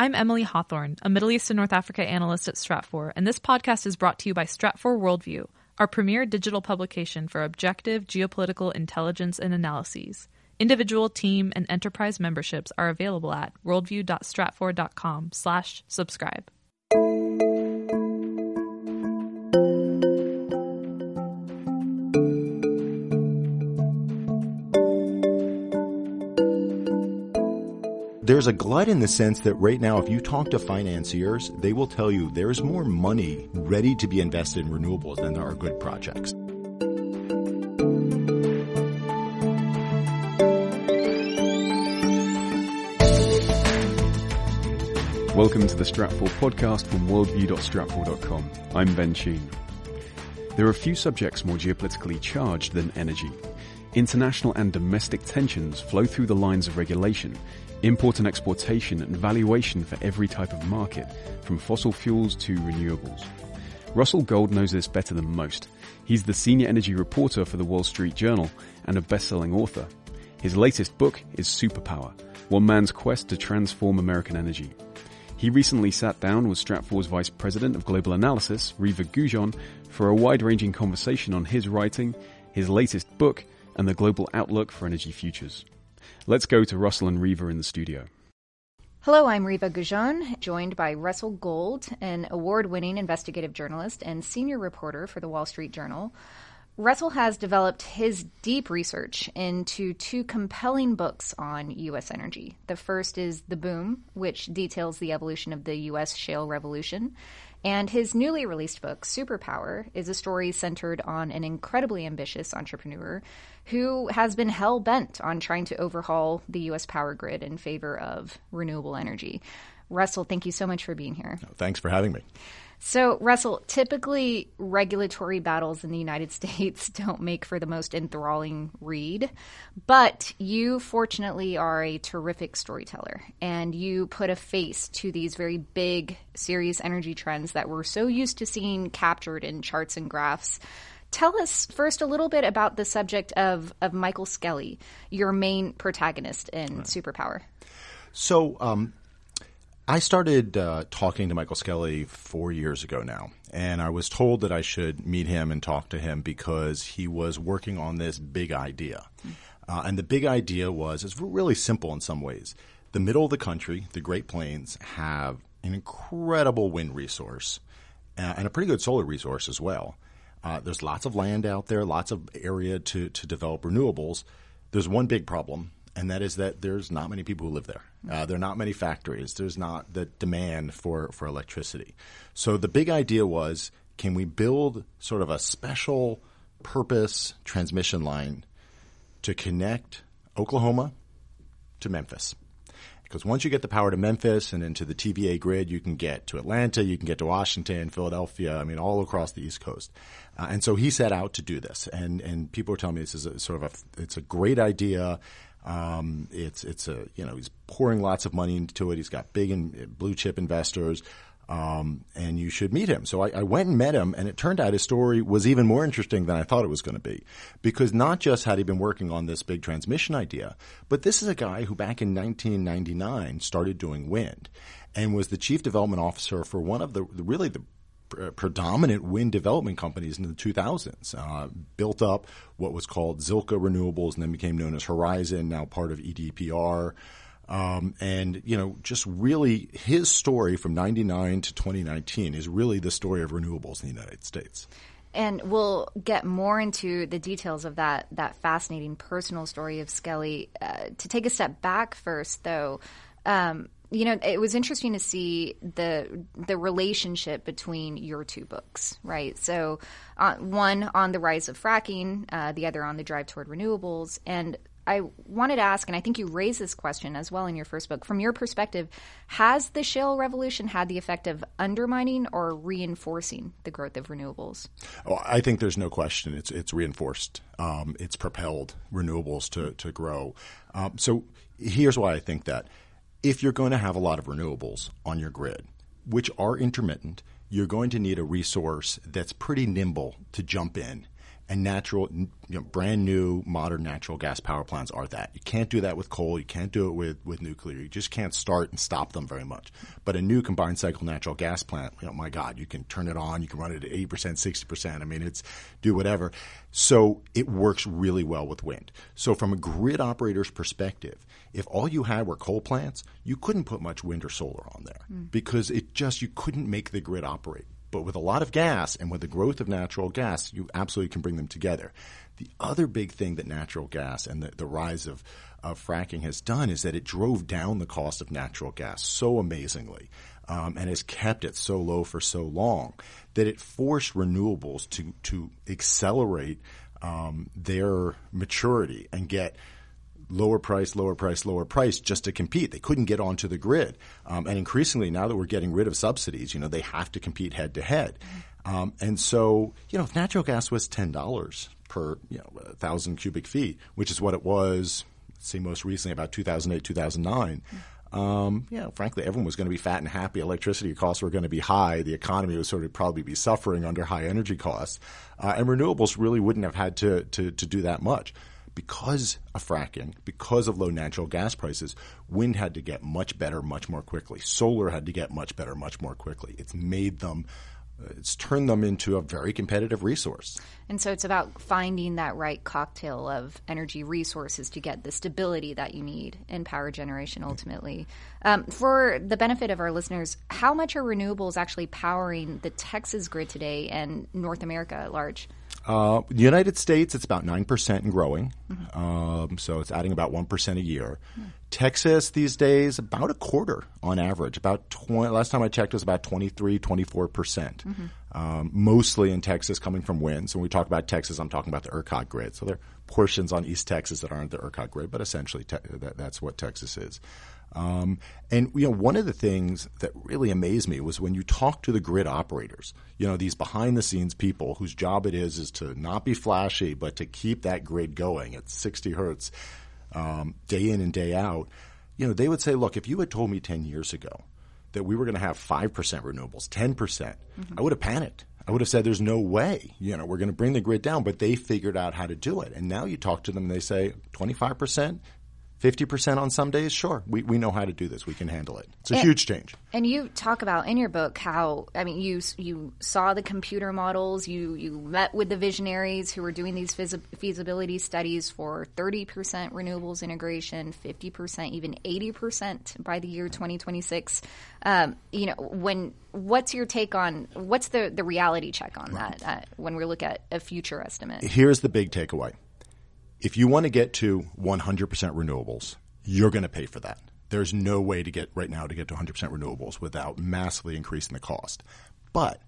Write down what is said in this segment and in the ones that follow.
I'm Emily Hawthorne, a Middle East and North Africa analyst at Stratfor, and this podcast is brought to you by Stratfor Worldview, our premier digital publication for objective geopolitical intelligence and analyses. Individual, team, and enterprise memberships are available at worldview.stratfor.com/subscribe. There's a glut in the sense that right now, if you talk to financiers, they will tell you there's more money ready to be invested in renewables than there are good projects. Welcome to the Stratfor podcast from worldview.stratfor.com. I'm Ben Sheen. There are few subjects more geopolitically charged than energy. International and domestic tensions flow through the lines of regulation, import and exportation, and valuation for every type of market, from fossil fuels to renewables. Russell Gold knows this better than most. He's the senior energy reporter for the Wall Street Journal and a best-selling author. His latest book is Superpower, One Man's Quest to Transform American Energy. He recently sat down with Stratfor's Vice President of Global Analysis, Reva Goujon, for a wide-ranging conversation on his writing, his latest book, and the global outlook for energy futures. Let's go to Russell and Reva in the studio. Hello, I'm Reva Goujon, joined by Russell Gold, an award-winning investigative journalist and senior reporter for the Wall Street Journal. Russell has developed his deep research into two compelling books on U.S. energy. The first is The Boom, which details the evolution of the U.S. shale revolution. And his newly released book, Superpower, is a story centered on an incredibly ambitious entrepreneur who has been hell-bent on trying to overhaul the U.S. power grid in favor of renewable energy. Russell, thank you so much for being here. Thanks for having me. So, Russell, typically regulatory battles in the United States don't make for the most enthralling read, but you fortunately are a terrific storyteller, and you put a face to these very big, serious energy trends that we're so used to seeing captured in charts and graphs. Tell us first a little bit about the subject of Michael Skelly, your main protagonist in Superpower. So, I started talking to Michael Skelly 4 years ago now, and I was told that I should meet him and talk to him because he was working on this big idea. And the big idea was, it's really simple in some ways. The middle of the country, the Great Plains, have an incredible wind resource and a pretty good solar resource as well. There's lots of land out there, lots of area to develop renewables. There's one big problem. And that is that there's not many people who live there. There are not many factories. There's not the demand for electricity. So the big idea was, can we build sort of a special purpose transmission line to connect Oklahoma to Memphis? Because once you get the power to Memphis and into the TVA grid, you can get to Atlanta, you can get to Washington, Philadelphia, I mean, all across the East Coast. And so he set out to do this. And people are telling me this is a, sort of a, it's a great idea. It's a, you know, he's pouring lots of money into it. He's got big and blue chip investors, and you should meet him. So I went and met him, and it turned out his story was even more interesting than I thought it was going to be, because not just had he been working on this big transmission idea, but this is a guy who back in 1999 started doing wind and was the chief development officer for one of the predominant wind development companies in the 2000s, built up what was called Zilka Renewables and then became known as Horizon, now part of EDPR. And, you know, just really his story from 99 to 2019 is really the story of renewables in the United States. And we'll get more into the details of that fascinating personal story of Skelly. To take a step back first, though, you know, it was interesting to see the relationship between your two books, right? So one on the rise of fracking, the other on the drive toward renewables. And I wanted to ask, and I think you raised this question as well in your first book, from your perspective, has the shale revolution had the effect of undermining or reinforcing the growth of renewables? Oh, I think there's no question. It's reinforced. It's propelled renewables to grow. So here's why I think that. If you're going to have a lot of renewables on your grid, which are intermittent, you're going to need a resource that's pretty nimble to jump in And natural, you know, brand new, modern natural gas power plants are that. You can't do that with coal. You can't do it with nuclear. You just can't start and stop them very much. But a new combined cycle natural gas plant, you know, my God, you can turn it on. You can run it at 80%, 60%. I mean, it's do whatever. So it works really well with wind. So from a grid operator's perspective, if all you had were coal plants, you couldn't put much wind or solar on there because it just, you couldn't make the grid operate. But with a lot of gas and with the growth of natural gas, you absolutely can bring them together. The other big thing that natural gas and the rise of fracking has done is that it drove down the cost of natural gas so amazingly and has kept it so low for so long that it forced renewables to accelerate their maturity and get lower price just to compete. They couldn't get onto the grid. And increasingly, now that we're getting rid of subsidies, you know, they have to compete head to head. And so, you know, if natural gas was $10 per, you know, 1,000 cubic feet, which is what it was, let's see, most recently about 2008, 2009, you know, frankly, everyone was going to be fat and happy. Electricity costs were going to be high. The economy would sort of probably be suffering under high energy costs. And renewables really wouldn't have had to do that much. Because of fracking, because of low natural gas prices, wind had to get much better, much more quickly. Solar had to get much better, much more quickly. It's made them, it's turned them into a very competitive resource. And so it's about finding that right cocktail of energy resources to get the stability that you need in power generation ultimately. For the benefit of our listeners, how much are renewables actually powering the Texas grid today and North America at large? The United States, it's about 9% and growing. So it's adding about 1% a year. Texas these days, about a quarter on average. About last time I checked, it was about 23, 24%. Mostly in Texas coming from wind. So when we talk about Texas, I'm talking about the ERCOT grid. So there are portions on East Texas that aren't the ERCOT grid, but essentially that's what Texas is. And, you know, one of the things that really amazed me was when you talk to the grid operators, you know, these behind the scenes people whose job it is to not be flashy, but to keep that grid going at 60 hertz, day in and day out, you know, they would say, look, if you had told me 10 years ago that we were going to have 5% renewables, 10%, I would have panicked. I would have said there's no way, you know, we're going to bring the grid down, but they figured out how to do it. And now you talk to them and they say 25%. 50% on some days, sure. We know how to do this. We can handle it. It's a huge change. And you talk about in your book how, I mean, you saw the computer models. You met with the visionaries who were doing these feasibility studies for 30% renewables integration, 50%, even 80% by the year 2026. You know, what's your take on what's the reality check on that when we look at a future estimate? Here's the big takeaway. If you want to get to 100% renewables, you're going to pay for that. There's no way to get right now to get to 100% renewables without massively increasing the cost. But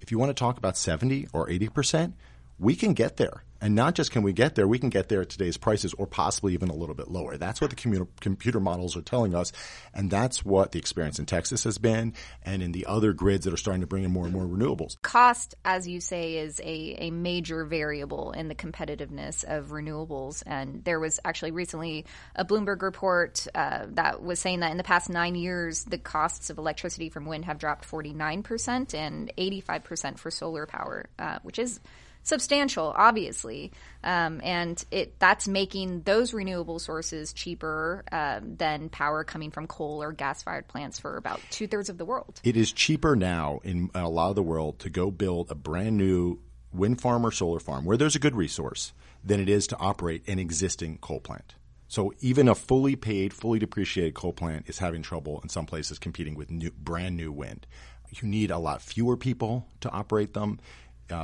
if you want to talk about 70 or 80%, we can get there. And not just can we get there, we can get there at today's prices or possibly even a little bit lower. That's what the computer models are telling us, and that's what the experience in Texas has been and in the other grids that are starting to bring in more and more renewables. Cost, as you say, is a major variable in the competitiveness of renewables. And there was actually recently a Bloomberg report that was saying that in the past 9 years, the costs of electricity from wind have dropped 49% and 85% for solar power, which is substantial, obviously, and that's making those renewable sources cheaper than power coming from coal or gas-fired plants for about two-thirds of the world. It is cheaper now in a lot of the world to go build a brand new wind farm or solar farm where there's a good resource than it is to operate an existing coal plant. So even a fully paid, fully depreciated coal plant is having trouble in some places competing with brand new wind. You need a lot fewer people to operate them.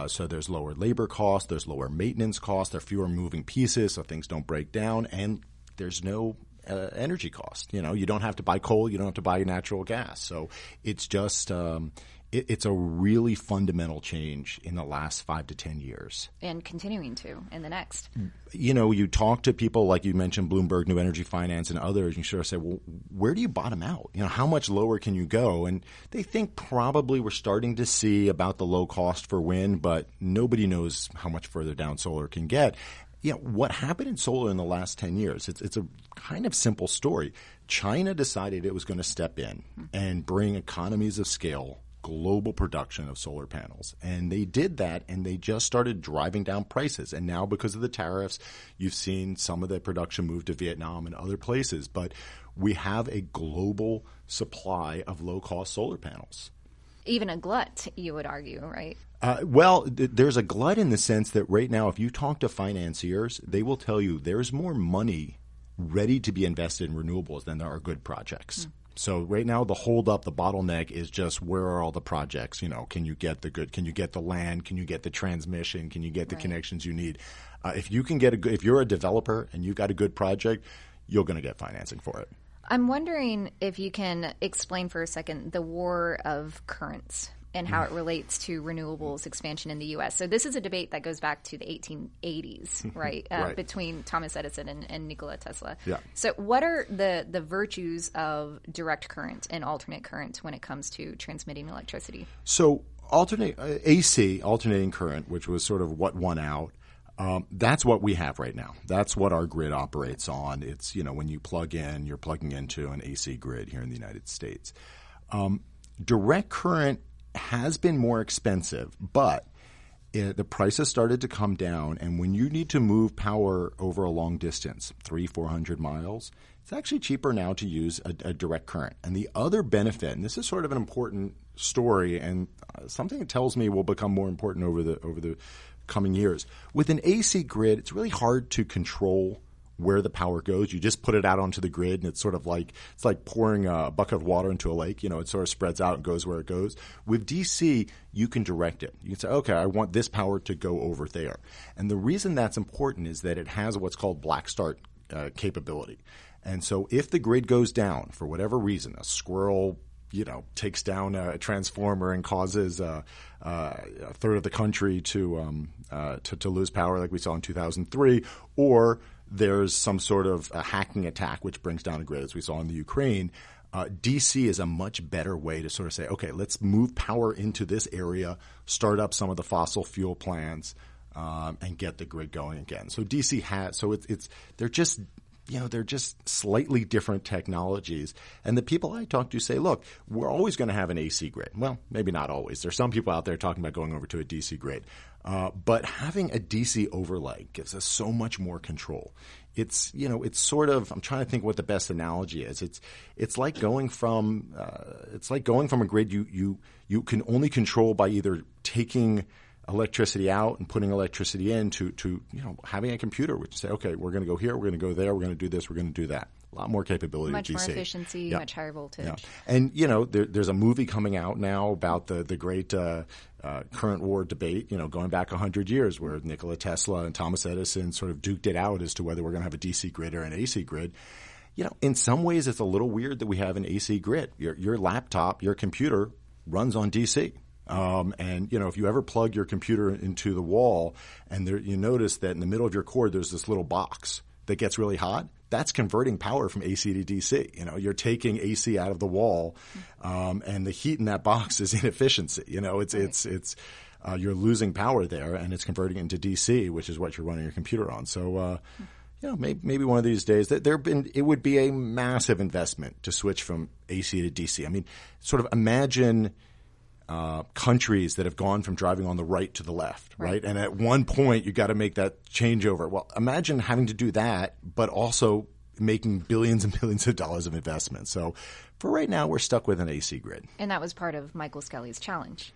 So there's lower labor costs, there's lower maintenance costs, there are fewer moving pieces so things don't break down, and there's no energy cost. You know, you don't have to buy coal, you don't have to buy natural gas. So it's just it's a really fundamental change in the last 5 to 10 years. And continuing to in the next. You know, you talk to people like you mentioned, Bloomberg, New Energy Finance, and others, and you sort of say, well, where do you bottom out? You know, how much lower can you go? And they think probably we're starting to see about the low cost for wind, but nobody knows how much further down solar can get. You know, what happened in solar in the last 10 years, it's a kind of simple story. China decided it was going to step in and bring economies of scale global production of solar panels. And they did that, and they just started driving down prices. And now because of the tariffs, you've seen some of the production move to Vietnam and other places. But we have a global supply of low-cost solar panels. Even a glut, you would argue, right? Well, there's a glut in the sense that right now, if you talk to financiers, they will tell you there's more money ready to be invested in renewables than there are good projects. Mm. So right now, the holdup, the bottleneck is just where are all the projects? You know, can you get the good? Can you get the land? Can you get the transmission? Can you get the connections you need? If you're a developer and you've got a good project, you're going to get financing for it. I'm wondering if you can explain for a second the war of currents and how it relates to renewables expansion in the U.S. So this is a debate that goes back to the 1880s, right, between Thomas Edison and Nikola Tesla. Yeah. So what are the virtues of direct current and alternate current when it comes to transmitting electricity? So alternating current, which was sort of what won out, that's what we have right now. That's what our grid operates on. It's, you know, when you plug in, you're plugging into an AC grid here in the United States. Direct current has been more expensive, but the prices started to come down. And when you need to move power over a long distance, 300-400 miles, it's actually cheaper now to use a direct current. And the other benefit, and this is sort of an important story and something it tells me will become more important over the coming years, with an AC grid, it's really hard to control where the power goes. You just put it out onto the grid, and it's sort of like – it's like pouring a bucket of water into a lake. You know, it sort of spreads out and goes where it goes. With DC, you can direct it. You can say, okay, I want this power to go over there. And the reason that's important is that it has what's called black start capability. And so if the grid goes down for whatever reason, a squirrel – you know, takes down a transformer and causes a third of the country to lose power like we saw in 2003, or there's some sort of a hacking attack which brings down a grid as we saw in the Ukraine, DC is a much better way to sort of say, okay, let's move power into this area, start up some of the fossil fuel plants, and get the grid going again. So DC has – so it's – they're just – you know, they're just slightly different technologies. And the people I talk to say, look, we're always going to have an AC grid. Well, maybe not always. There's some people out there talking about going over to a DC grid. But having a DC overlay gives us so much more control. It's, you know, it's sort of – I'm trying to think what the best analogy is. It's like going from a grid you can only control by either taking – electricity out and putting electricity in to you know, having a computer which say, okay, we're going to go here, we're going to go there, we're going to do this, we're going to do that. A lot more capability. Much more efficiency, much higher voltage. Yeah. And, you know, there's a movie coming out now about the great current war debate, you know, going back 100 years where Nikola Tesla and Thomas Edison sort of duked it out as to whether we're going to have a DC grid or an AC grid. You know, in some ways it's a little weird that we have an AC grid. Your laptop, your computer runs on DC. And, you know, if you ever plug your computer into the wall and there, you notice that in the middle of your cord there's this little box that gets really hot, that's converting power from AC to DC. You know, you're taking AC out of the wall and the heat in that box is inefficiency. You know, it's you're losing power there and it's converting into DC, which is what you're running your computer on. So, you know, maybe one of these days it would be a massive investment to switch from AC to DC. I mean, sort of imagine – countries that have gone from driving on the right to the left, right? And at one point, you got to make that changeover. Well, imagine having to do that, but also making billions and billions of dollars of investment. So for right now, we're stuck with an AC grid. And that was part of Michael Skelly's challenge.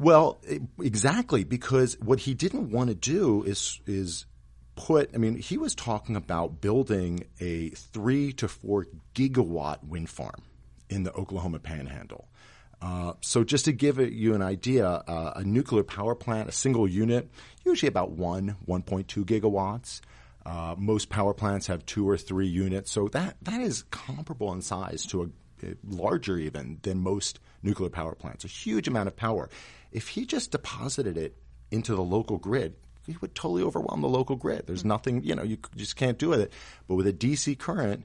Well, exactly, because what he didn't want to do is put – I mean, he was talking about building a 3 to 4 gigawatt wind farm in the Oklahoma Panhandle. So just to give you an idea, a nuclear power plant, a single unit, usually about 1.2 gigawatts. Most power plants have 2 or 3 units. So that is comparable in size to a larger even than most nuclear power plants, a huge amount of power. If he just deposited it into the local grid, he would totally overwhelm the local grid. There's nothing, you know, you just can't do it. But with a DC current,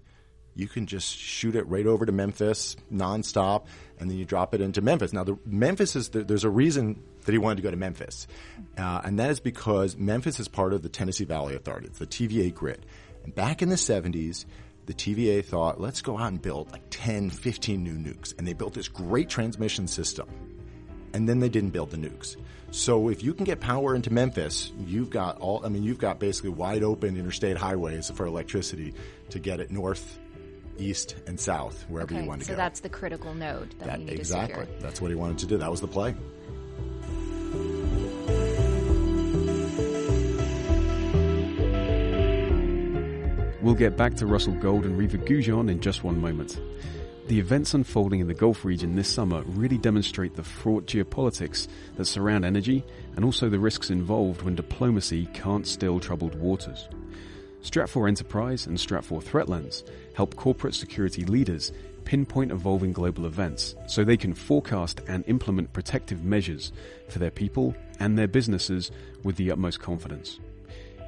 you can just shoot it right over to Memphis nonstop, and then you drop it into Memphis. Now, there's a reason that he wanted to go to Memphis, and that is because Memphis is part of the Tennessee Valley Authority. It's the TVA grid. And back in the 70s, the TVA thought, let's go out and build like 10, 15 new nukes. And they built this great transmission system. and then they didn't build the nukes. So if you can get power into Memphis, you've got all, I mean, you've got basically wide open interstate highways for electricity to get it north, east, and south, wherever you want to go. So that's the critical node that we need to secure. That's what he wanted to do. That was the play. We'll get back to Russell Gold and Reva Goujon in just one moment. The events unfolding in the Gulf region this summer really demonstrate the fraught geopolitics that surround energy and also the risks involved when diplomacy can't still troubled waters. Stratfor Enterprise and Stratfor Threatlands help corporate security leaders pinpoint evolving global events so they can forecast and implement protective measures for their people and their businesses with the utmost confidence.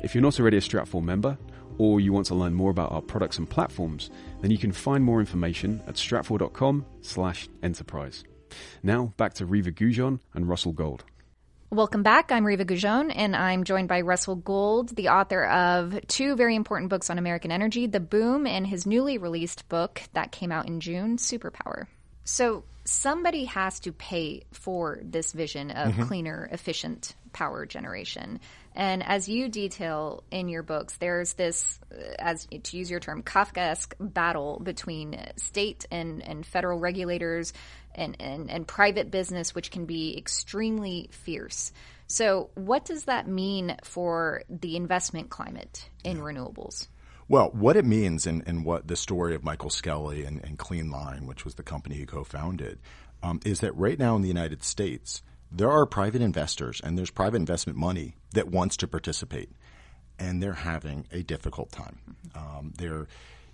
If you're not already a Stratfor member, or you want to learn more about our products and platforms, then you can find more information at stratfor.com/enterprise. Now, back to Reva Goujon and Russell Gold. Welcome back. I'm Reva Goujon, and I'm joined by Russell Gold, the author of two very important books on American energy, The Boom, and his newly released book that came out in June, Superpower. So somebody has to pay for this vision of cleaner, efficient power generation. And as you detail in your books, there's this, as to use your term, Kafkaesque battle between state and federal regulators and private business, which can be extremely fierce. So what does that mean for the investment climate in renewables? Well, what it means and what the story of Michael Skelly and Clean Line, which was the company he co-founded, is that right now in the United States, there are private investors and there's private investment money that wants to participate, and they're having a difficult time. They're,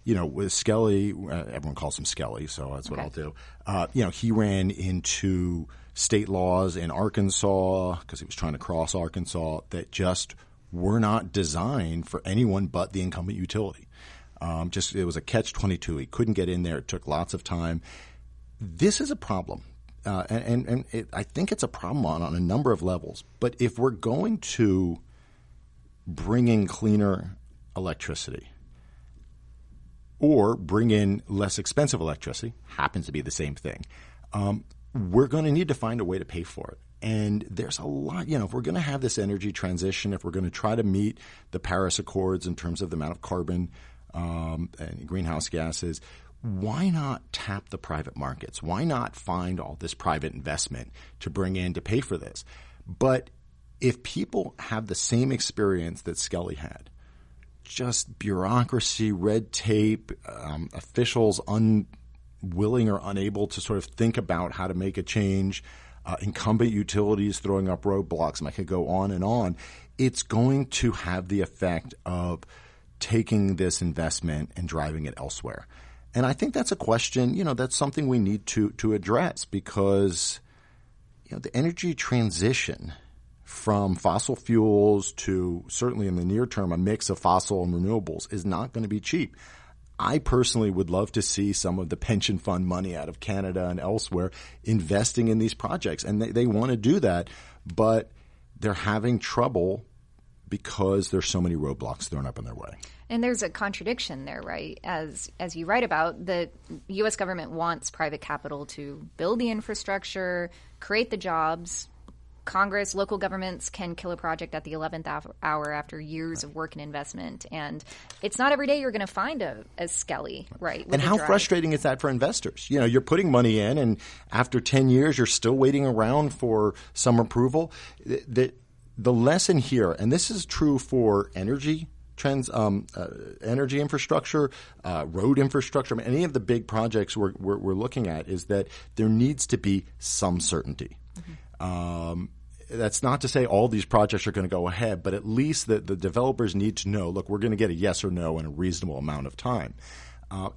you know, with Skelly, everyone calls him Skelly, so that's what I'll do. You know, he ran into state laws in Arkansas because he was trying to cross Arkansas that just were not designed for anyone but the incumbent utility. Just it was a catch-22. He couldn't get in there. It took lots of time. This is a problem, and I think it's a problem on a number of levels. But if we're going to bring in cleaner electricity or bring in less expensive electricity, happens to be the same thing, we're going to need to find a way to pay for it. And there's a lot, you know, if we're going to have this energy transition, if we're going to try to meet the Paris Accords in terms of the amount of carbon and greenhouse gases, why not tap the private markets? Why not find all this private investment to bring in to pay for this? But if people have the same experience that Skelly had, just bureaucracy, red tape, officials unwilling or unable to sort of think about how to make a change, incumbent utilities throwing up roadblocks, and I could go on and on, it's going to have the effect of taking this investment and driving it elsewhere. And I think that's a question, you know, that's something we need to address because, you know, the energy transition from fossil fuels to certainly in the near term a mix of fossil and renewables is not going to be cheap. I personally would love to see some of the pension fund money out of Canada and elsewhere investing in these projects. And they want to do that, but they're having trouble because there's so many roadblocks thrown up in their way. And there's a contradiction there, right? As you write about, the U.S. government wants private capital to build the infrastructure, create the jobs. Congress, local governments can kill a project at the 11th hour after years of work and investment. And it's not every day you're going to find a Skelly, right? And how frustrating is that for investors? You know, you're putting money in and after 10 years, you're still waiting around for some approval. The lesson here, and this is true for energy infrastructure, road infrastructure, I mean, any of the big projects we're looking at is that there needs to be some certainty. That's not to say all these projects are going to go ahead, but at least the developers need to know, look, we're going to get a yes or no in a reasonable amount of time.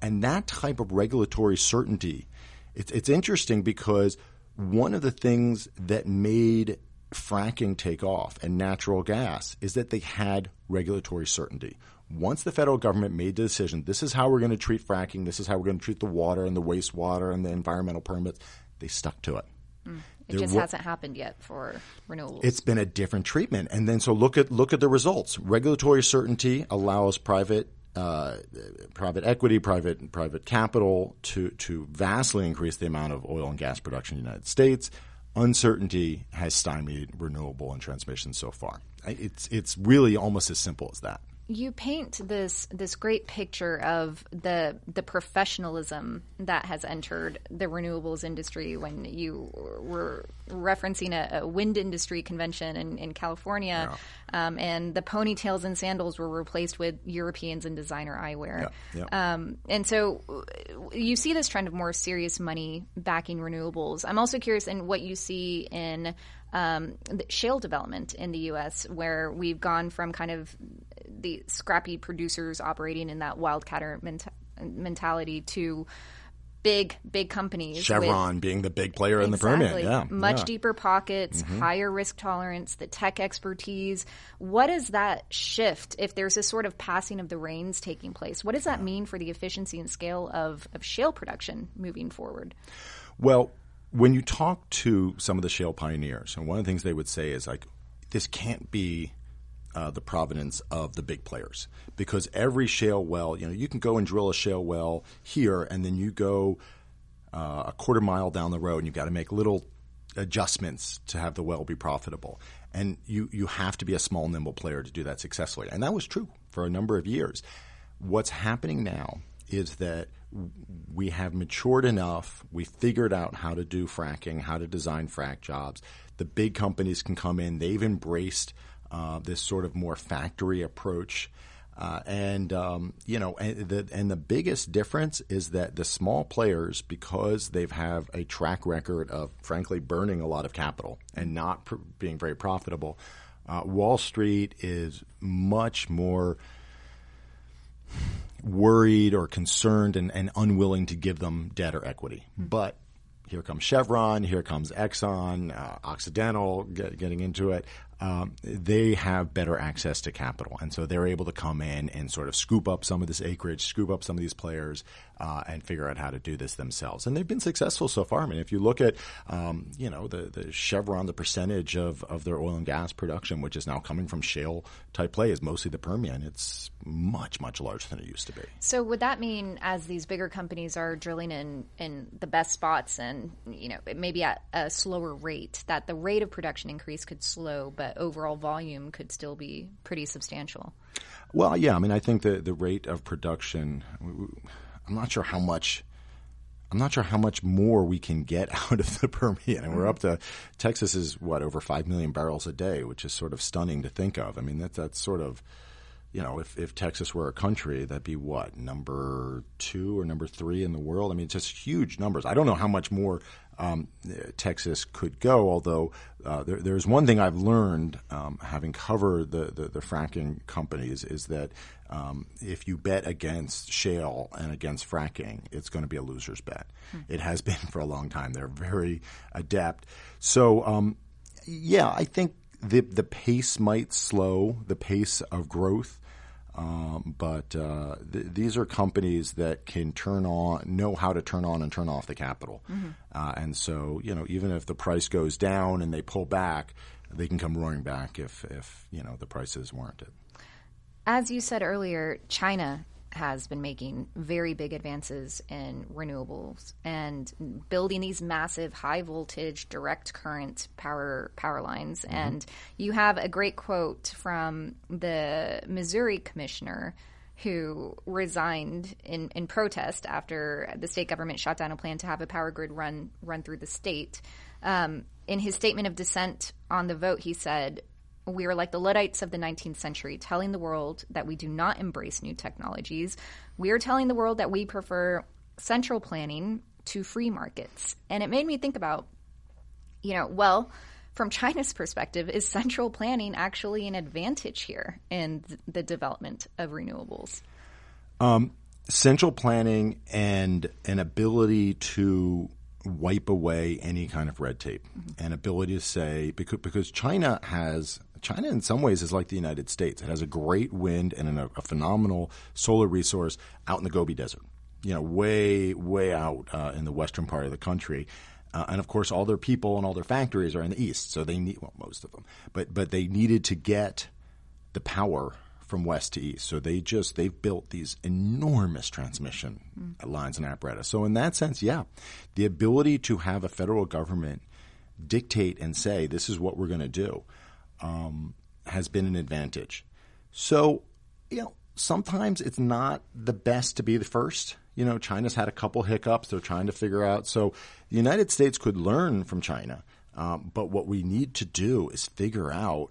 And that type of regulatory certainty, it's interesting because one of the things that made fracking take off and natural gas is that they had regulatory certainty. Once the federal government made the decision, this is how we're going to treat fracking, this is how we're going to treat the water and the wastewater and the environmental permits, they stuck to it. It just hasn't happened yet for renewables. It's been a different treatment. And then so look at the results. Regulatory certainty allows private equity, private capital to vastly increase the amount of oil and gas production in the United States. uncertainty has stymied renewable and transmission so far. It's really almost as simple as that. You paint this great picture of the professionalism that has entered the renewables industry when you were referencing a wind industry convention in California, yeah. And the ponytails and sandals were replaced with Europeans in designer eyewear. Yeah. Yeah. And so you see this trend of more serious money backing renewables. I'm also curious in what you see in the shale development in the U.S., where we've gone from kind of the scrappy producers operating in that wildcatter mentality to big companies. Chevron being the big player in the Permian. Yeah, much deeper pockets, mm-hmm. higher risk tolerance, the tech expertise. What is that shift, if there's a sort of passing of the reins taking place? What does that mean for the efficiency and scale of shale production moving forward? Well, when you talk to some of the shale pioneers, and one of the things they would say is like, this can't be the provenance of the big players, because every shale well, you can go and drill a shale well here, and then you go a quarter mile down the road, and you've got to make little adjustments to have the well be profitable. And you have to be a small, nimble player to do that successfully. And that was true for a number of years. What's happening now is that we have matured enough, we figured out how to do fracking, how to design frack jobs. The big companies can come in. They've embraced this sort of more factory approach. And the biggest difference is that the small players, because they have a track record of, frankly, burning a lot of capital and not being very profitable, Wall Street is much more worried or concerned and unwilling to give them debt or equity. Mm-hmm. But here comes Chevron, here comes Exxon, Occidental getting into it. They have better access to capital. And so they're able to come in and sort of scoop up some of this acreage, scoop up some of these players, and figure out how to do this themselves. And they've been successful so far. I mean, if you look at, the Chevron, the percentage of their oil and gas production, which is now coming from shale type play, is mostly the Permian. It's much, much larger than it used to be. So would that mean, as these bigger companies are drilling in the best spots and, maybe at a slower rate, that the rate of production increase could slow, but overall volume could still be pretty substantial? Well, yeah. I mean, I think the rate of production, I'm not sure how much more we can get out of the Permian. And we're up to Texas is over 5 million barrels a day, which is sort of stunning to think of. I mean, that's sort of, if Texas were a country, that'd be what, number 2 or number 3 in the world? I mean, it's just huge numbers. I don't know how much more Texas could go, although there's one thing I've learned having covered the fracking companies is that if you bet against shale and against fracking, it's going to be a loser's bet. It has been for a long time. They're very adept. So, I think the pace might slow, the pace of growth. These are companies that can know how to turn on and turn off the capital. Mm-hmm. And so, even if the price goes down and they pull back, they can come roaring back if the prices warrant it. As you said earlier, China has been making very big advances in renewables and building these massive high voltage direct current power lines. Mm-hmm. And you have a great quote from the Missouri commissioner who resigned in protest after the state government shot down a plan to have a power grid run through the state. In his statement of dissent on the vote, he said, "We are like the Luddites of the 19th century, telling the world that we do not embrace new technologies. We are telling the world that we prefer central planning to free markets." And it made me think about, from China's perspective, is central planning actually an advantage here in the development of renewables? Central planning and an ability to wipe away any kind of red tape, mm-hmm. and ability to say, because China in some ways is like the United States. It has a great wind and a phenomenal solar resource out in the Gobi Desert, way out in the western part of the country. And of course, all their people and all their factories are in the east, so they need, most of them, but they needed to get the power from west to east. So they've built these enormous transmission lines and apparatus. So in that sense, the ability to have a federal government dictate and say this is what we're going to do has been an advantage. So, you know, sometimes it's not the best to be the first. You know, China's had a couple hiccups. They're trying to figure out. So the United States could learn from China. But what we need to do is figure out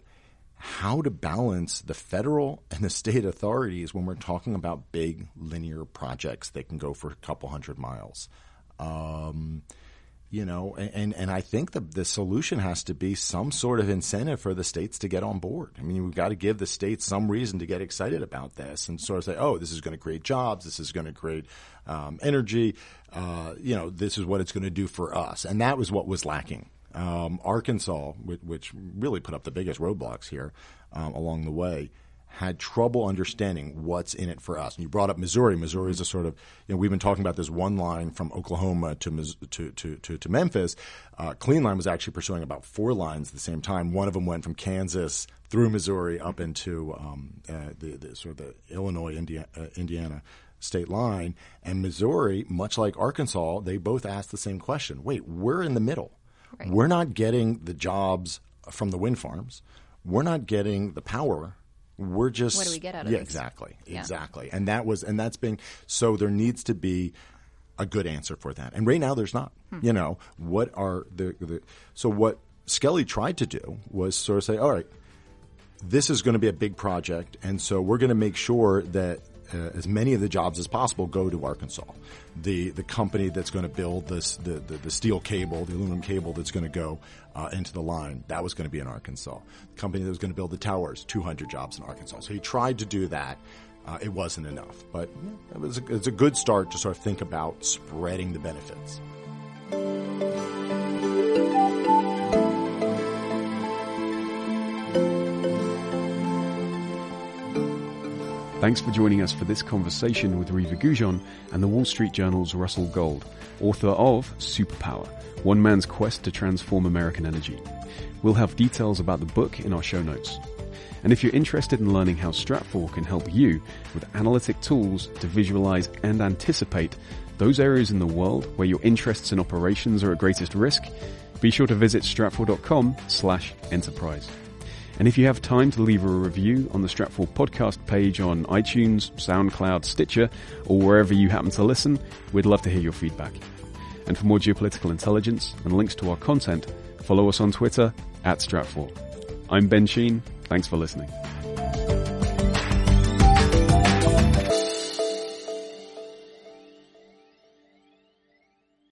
how to balance the federal and the state authorities when we're talking about big linear projects that can go for a couple 100 miles. You know, and I think the solution has to be some sort of incentive for the states to get on board. I mean, we've got to give the states some reason to get excited about this and sort of say, oh, this is going to create jobs. This is going to create energy. You know, this is what it's going to do for us. And that was what was lacking. Arkansas, which really put up the biggest roadblocks here along the way, had trouble understanding what's in it for us. And you brought up Missouri. Missouri is a sort of, you know, we've been talking about this one line from Oklahoma to Memphis. Clean Line was actually pursuing about 4 lines at the same time. One of them went from Kansas through Missouri up into the sort of the Illinois, Indiana state line. And Missouri, much like Arkansas, they both asked the same question. Wait, we're in the middle. Right. We're not getting the jobs from the wind farms. We're not getting the power. We're just what do we get out of this? Exactly. And that's been so there needs to be a good answer for that. And right now there's not. You know, what are the so what Skelly tried to do was sort of say, all right, this is going to be a big project, and so we're going to make sure that as many of the jobs as possible go to Arkansas. The company that's going to build this the steel cable, the aluminum cable that's going to go into the line, that was going to be in Arkansas. The company that was going to build the towers, 200 jobs in Arkansas. So he tried to do that. It wasn't enough. But yeah, it's a good start to sort of think about spreading the benefits. Thanks for joining us for this conversation with Reva Goujon and the Wall Street Journal's Russell Gold, author of Superpower, One Man's Quest to Transform American Energy. We'll have details about the book in our show notes. And if you're interested in learning how Stratfor can help you with analytic tools to visualize and anticipate those areas in the world where your interests and operations are at greatest risk, be sure to visit stratfor.com/enterprise. And if you have time to leave a review on the Stratfor podcast page on iTunes, SoundCloud, Stitcher, or wherever you happen to listen, we'd love to hear your feedback. And for more geopolitical intelligence and links to our content, follow us on Twitter @Stratfor. I'm Ben Sheen. Thanks for listening.